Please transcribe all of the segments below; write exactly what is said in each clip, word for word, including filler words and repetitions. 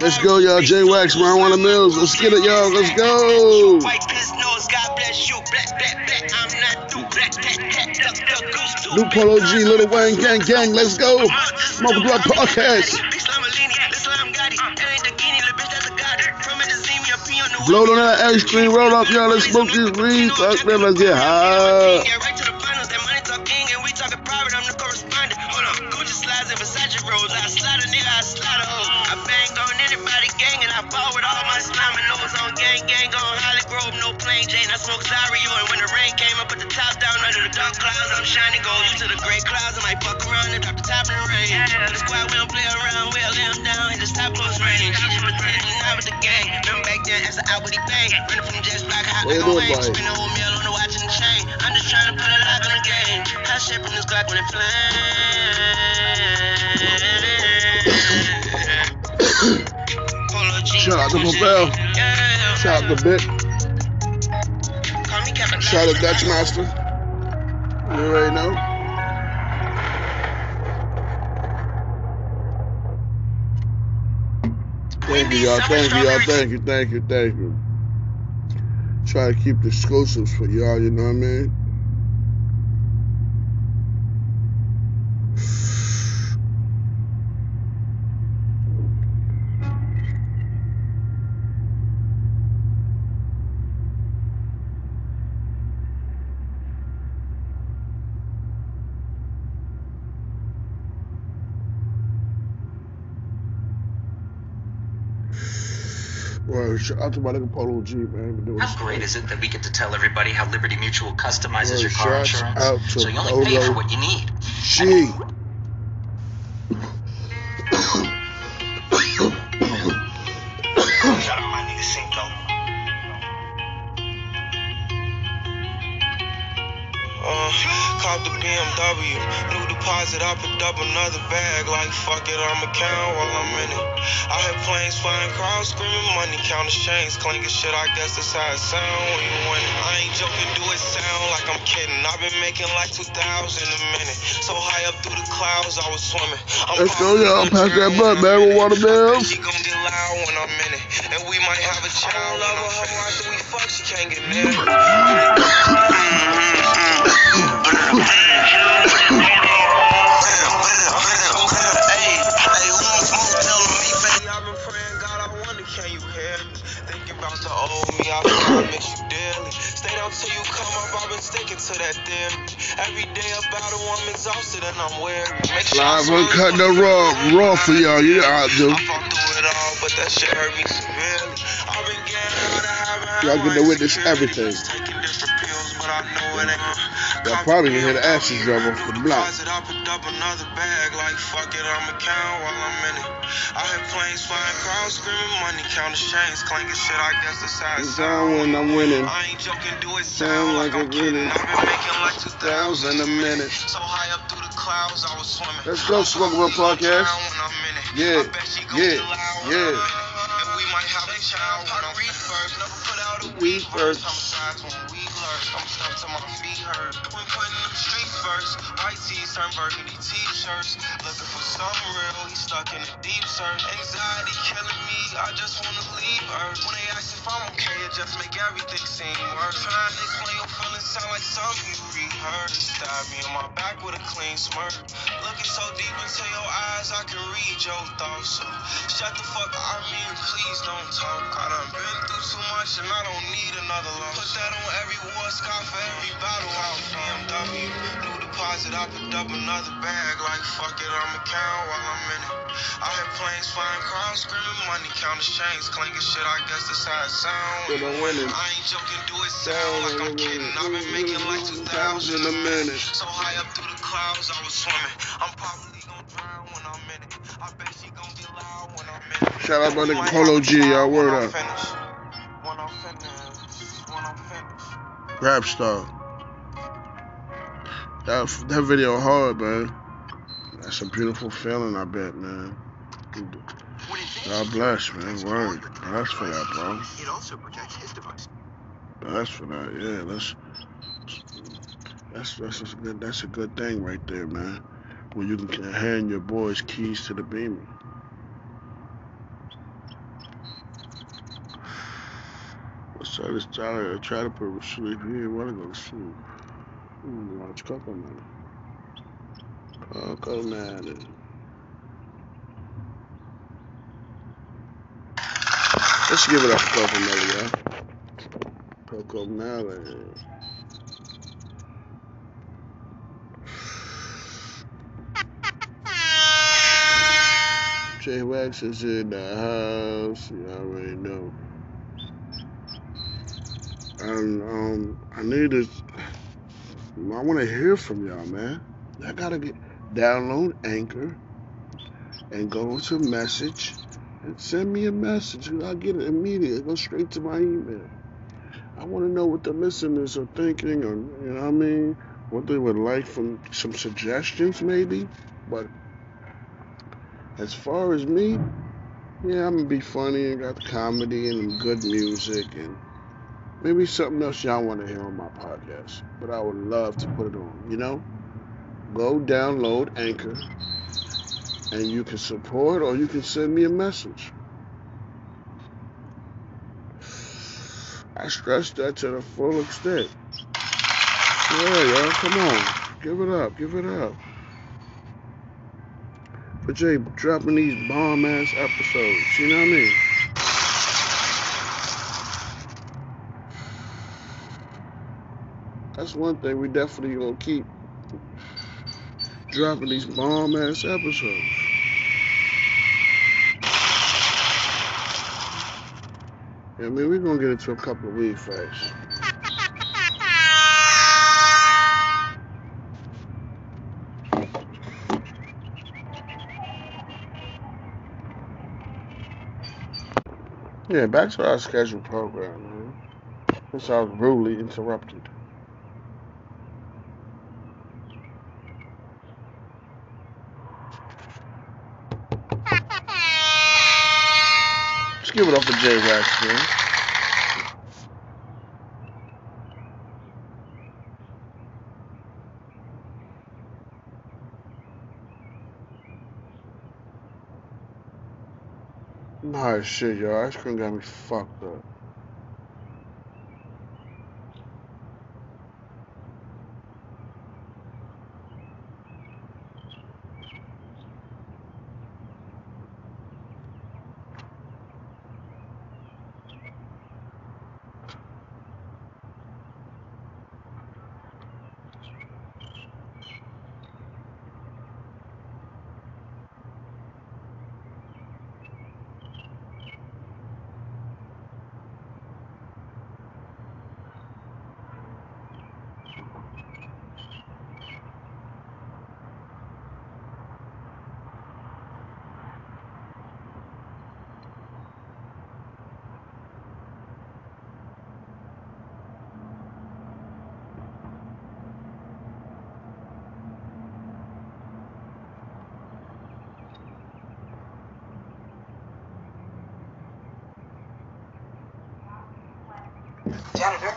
Let's go, y'all. Jay Wax, Marijuana Mills. Let's get it, y'all. Let's go. New Polo G, Lil' Wang, gang, gang. Let's go. Smoke a Blunt Podcast. Blow on that ice cream, roll up, y'all. Let's smoke these weed. Fuck them, let's get high. What you doing, buddy? I'm just trying to put a lock on the game. How shit from this Glock when it flies. Shout out to Pavel. Shout out to Vic. Shout out to Dutchmaster. You already know. Thank you, y'all. Thank you, y'all. Thank you, thank you, thank you. Try to keep the exclusives for y'all, you know what I mean? Shout to my nigga Polo G, man. How great is it that we get to tell everybody how Liberty Mutual customizes well, your car insurance? So you only Polo pay for what you need. Gee. Shout out my nigga Cinco. Uh, caught the B M W. New deposit, I picked up another bag. Like, fuck it, I'm a count while I'm in it. I had planes flying, crowds screaming, money counting, chains clinking, shit. I guess that's how it sound when you win it. I ain't joking, do it sound like I'm kidding. I've been making like two thousand a minute. So high up through the clouds, I was swimming. I'm Let's go, y'all. Pass that butt, man. With water bills. She gon' get loud when I'm in it. And we might have a child. Love her, how do we fuck? She can't get near. Live uncut, no raw, raw for y'all. You know how I do. Y'all get to witness everything. Y'all probably can hear the ashes drop off the block. I picked up another bag, like fuck it, I'm a count while I'm in it. I had planes flying, crowds screaming, money counting, chains clanking, shit. I guess that's how it sound when I'm winning. I ain't joking, do it sound like I'm kidding. I've been making like two thousand a minute. So high up through the clouds, I was swimming. Let's go, Smoke Bomb Podcast. Yeah, yeah, yeah. And we might have a child when I'm first. Never put out a weed first. I'm stuck to my feet hurt. We're putting them streets first. White tees turn burgundy t-shirts. Looking for something real. He's stuck in a deep search. Anxiety killing me. I just wanna leave Earth. When they ask if I'm okay, it just make everything seem worse. Trying to explain your feelings sound like something you rehearsed. Stab me in my back with a clean smirk. Looking so deep into your eyes, I can read your thoughts. So shut the fuck up. I mean, please don't talk. I done been through too much and I don't need another loss. Put that on every wall. Scar for every battle out. B M W, new deposit, I picked up another bag. Like fuck it, I'm a count while I'm in it. I had planes flying, crowds screaming, money counting, chains clanking, shit. I guess that's how it sound. But I'm winning. I ain't joking, do it sound like I'm kidding. I've been making like two thousand a minute. So high up through the clouds, I was swimming. I'm probably gonna drown when I'm in it. I bet she gonna get loud when I'm in it. Shout out my nigga Polo G, y'all. Word up. When I'm finished, when I'm finished. Rap star. That, that video hard, man. That's a beautiful feeling, I bet, man. God bless, man. Word. Bless for that, bro. Bless for that, yeah. Let's That's that's a good that's a good thing right there, man. When you can hand your boys keys to the Beamer. What's up? It's Tyler. I try to put sleep. You didn't want to go to sleep. You want to watch Coco Man. Coco Man. Let's give it up for Coco Man, y'all. Coco Man. Jay Wax is in the house. You already know. And um, I need to. I want to hear from y'all, man. I gotta get download Anchor and go to message and send me a message. I'll get it immediately. Go straight to my email. I want to know what the listeners are thinking, or you know what I mean, what they would like from some suggestions, maybe. But as far as me, yeah, I'm going to be funny and got comedy and good music and maybe something else y'all want to hear on my podcast. But I would love to put it on, you know? Go download Anchor and you can support or you can send me a message. I stress that to the full extent. Yeah, y'all, come on. Give it up. Give it up. But Jay dropping these bomb ass episodes, you know what I mean? That's one thing we definitely gonna keep dropping these bomb ass episodes. Yeah, I mean, we're gonna get into a couple of weed fights. Yeah, back to our scheduled program, man. Since I was rudely interrupted. Let's give it up for Jay Wax, man. Nah, shit, y'all. Ice cream got me fucked up. Janitor.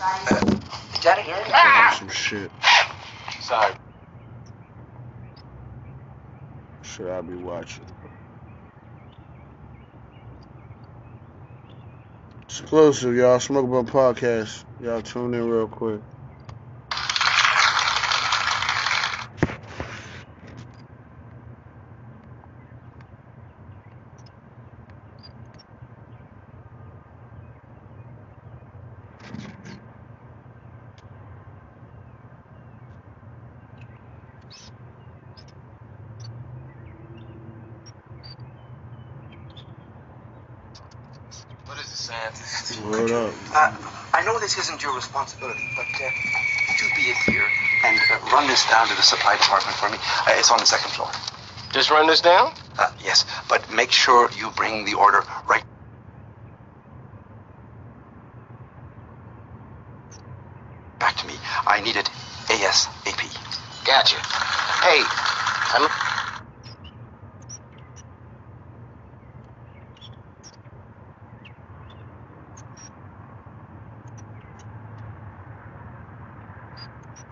Uh, Janitor. Ah! Some shit. Sorry. Should I be watching? Exclusive, y'all. Smoke Bomb Podcast. Y'all tune in real quick. What up? Uh, I know this isn't your responsibility, but uh, would you be a dear and uh, run this down to the supply department for me? Uh, it's on the second floor. Just run this down? Uh, yes, but make sure you bring the order right. Back to me. I need it ASAP. Gotcha. Hey, I'm...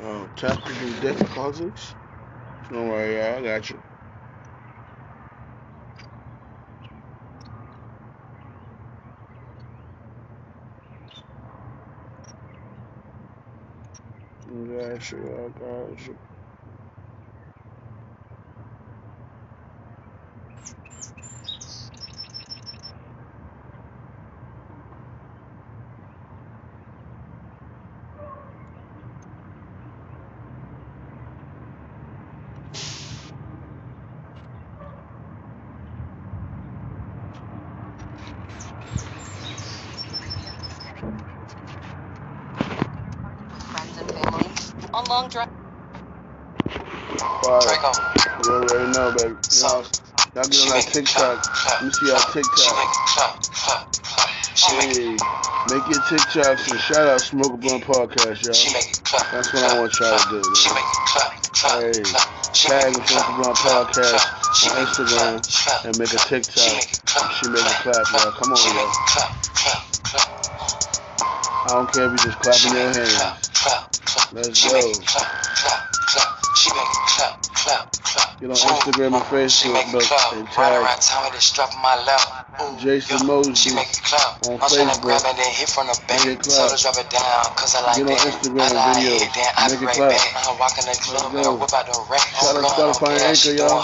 Uh, tactical difficulties. Don't worry, y'all. I got you. I got you. I got you. Long drive. Wow. You already know, baby. You know, y'all get on that TikTok. Let me see y'all TikTok. Hey, make your TikToks and shout out Smoke a Blunt Podcast, y'all. That's what I want y'all to do, man. Hey, tag the Smoke a Blunt Podcast on Instagram and make a TikTok. She make a clap, y'all. Come on, y'all. I don't care if you just clapping your hands. Let's go. Get on Instagram and Facebook, but they tag Jason Moses on Facebook. Make a clap. Get on Instagram and videos. Make a clap. Let's go. Shout out Spotify and Anchor, y'all.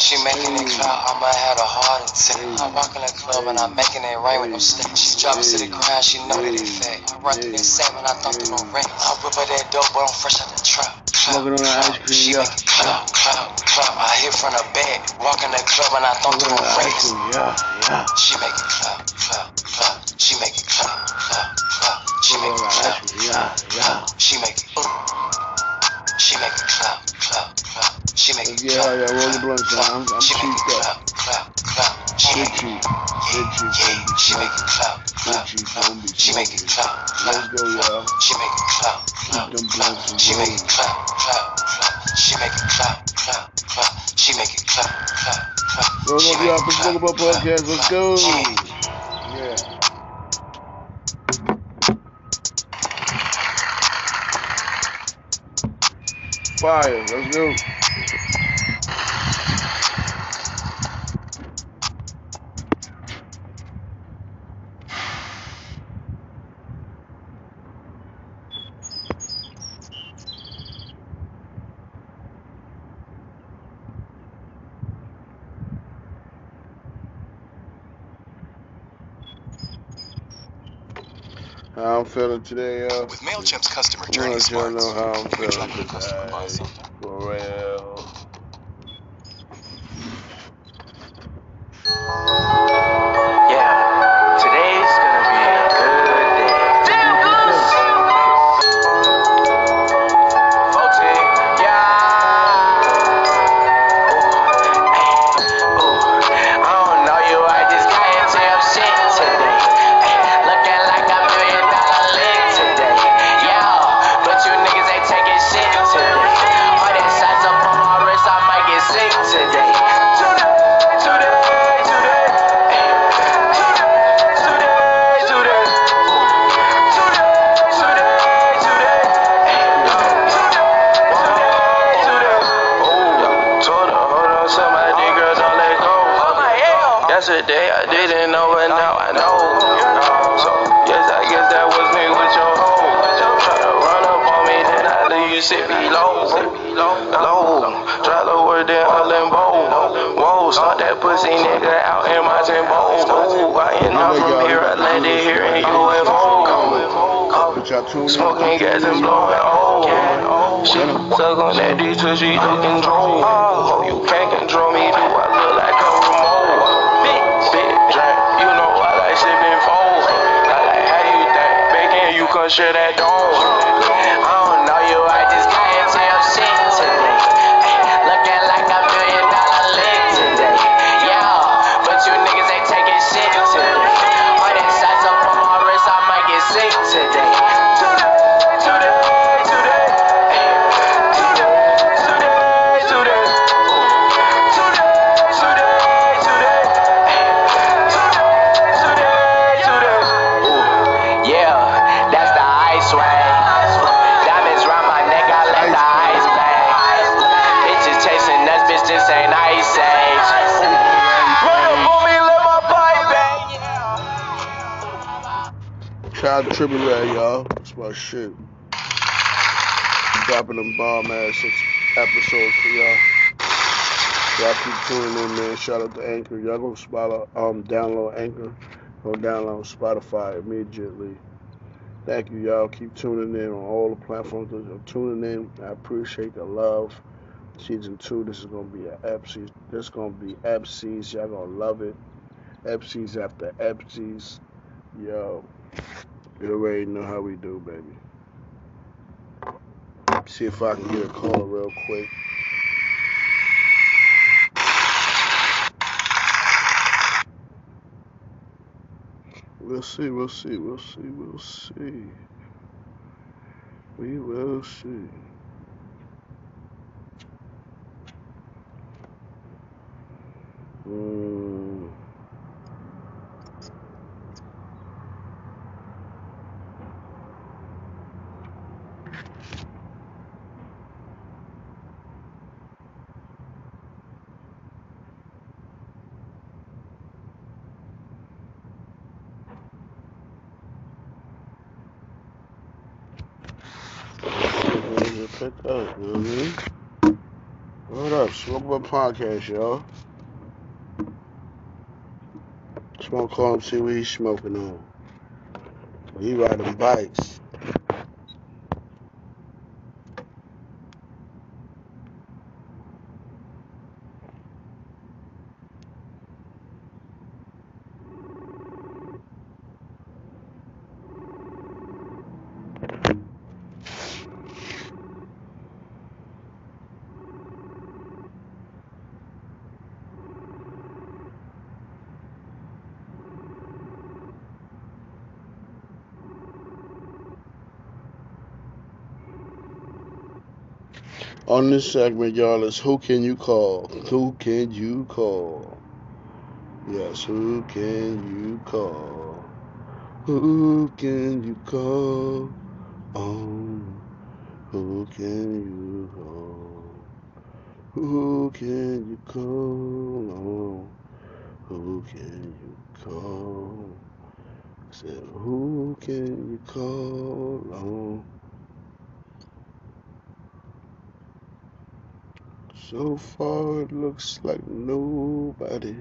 She making it cloud, I'ma have a heart attack. I walk in the club and I'm making it rain with no stick. She's dropping to the ground, she know that it fake. I run through that set when I thump through no ring. I whip up that dope, but I'm fresh out the trap. Smoking on the ice cream, she make it cloud, cloud, cloud. I hit from the bed, walk in the club and I thump through no rings. Yeah, yeah. She make it cloud, cloud, cloud. She make it cloud, cloud, cloud. She make it cloud, yeah, yeah. She make it. She make it cloud, cloud, cloud. She make it yeah, yeah, roll the blunts, man. I'm, I'm she cheap up. She make it clout. She make it clout. She make it clout. Let's go, y'all. She make it clout. She make it clout. She make it clout. She make it clout. Roll up, y'all. Let's talk about podcasts. Let's go. Yeah. Fire, let's go. How I'm feeling today, y'all. Uh, With MailChimp's customer journey is smart. Know how I'm feeling today. For real. Yeah. Today's gonna be a good day. Damn good! Faulty, yeah. Ooh, ooh, I don't know you, I just can't say I'm sick today. Looking like a million dollar lick today. Yeah, but you niggas ain't taking shit today. Sick today. Today, today, today. Today, today, today. Today, today, today. Today, today. Oh, told her, hold on, some of these girls don't let go. Yesterday I didn't know, but now I know. So, yes, I guess that was me with your hoe. Try to run up on me, then I leave you sit below. Low. Try to word in her limbo. Whoa, start that pussy nigga out in my tempo. Ooh, I ain't not from here, I landed here in U F O. Smoking gas and blowing old. She suck on that D till she don't control. Oh, you can't control me, do I look like a remote? Bitch, bitch, you know I like sipping foes. I like how you think, bacon, you can share that dog. I don't know you, I just can't say I'm sick today. Looking like a million dollar lick today. Yeah, but you niggas ain't taking shit today. All that shots up on my wrist, I might get sick today. Today, today, today. Today, today, today. Today, today, today. Today, today, today. Yeah, that's the ice way. Diamonds round my neck, I out of Triple A, y'all. That's my shit. Dropping them bomb-ass episodes for y'all. Y'all keep tuning in, man. Shout out to Anchor. Y'all gonna spot, um, download Anchor. Go download Spotify immediately. Thank you, y'all. Keep tuning in on all the platforms that you're tuning in. I appreciate the love. Season two, this is going to be an episode. This is going to be episodes. Y'all going to love it. Episodes after episodes. Yo, you already know how we do, baby. See if I can get a call real quick. We'll see, we'll see, we'll see, we'll see. We will see. Mm. Pick up, you know what I mean? What up, Smokeboy Podcast, y'all? Smoke call him, see what he's smoking on. He riding bikes. On this segment, y'all, is who can you call? Who can you call? Yes, who can you call? Who can you call? Oh, who can you call? Who can you call? Oh, who can you call? I said, who can you call? Oh. So far it looks like nobody.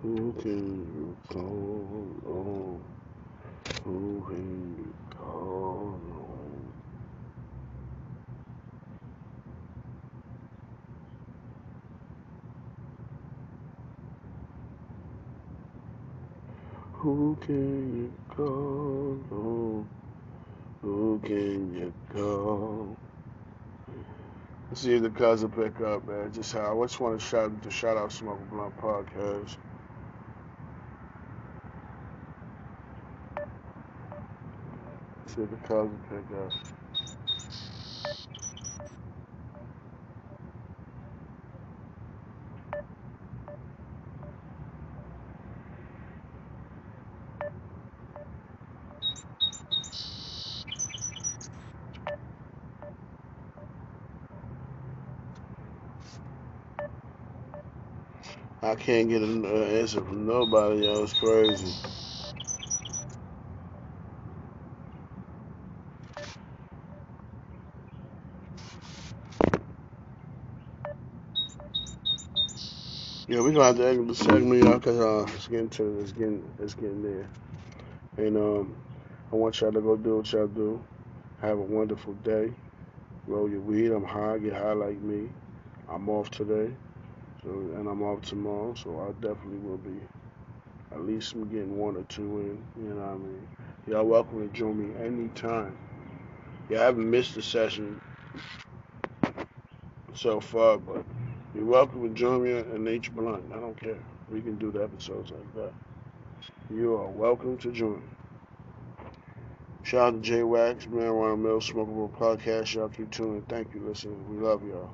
Who can you call on? Who can you call on? Who can you call on? Who can you call? Let's see if the cousin pick up, man. Just how I just want to shout to shout out Smoke a Blunt Podcast. Let's see if the cousin pick up. I can't get an answer from nobody, yo. It's crazy. Yeah, we're gonna have to end the segment, y'all, cause uh, it's getting to, it's getting, it's getting there. And um, I want y'all to go do what y'all do. Have a wonderful day. Roll your weed. I'm high. Get high like me. I'm off today. So, and I'm off tomorrow, so I definitely will be at least I'm getting one or two in, you know what I mean? Y'all welcome to join me anytime. Y'all haven't missed a session so far, but you're welcome to join me in each blunt. I don't care. We can do the episodes like that. You are welcome to join. Shout out to Jay Wax, Marijuana Mills, Smoke Bomb Podcast. Y'all keep tuning. Thank you, listen. We love y'all.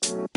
Thank you.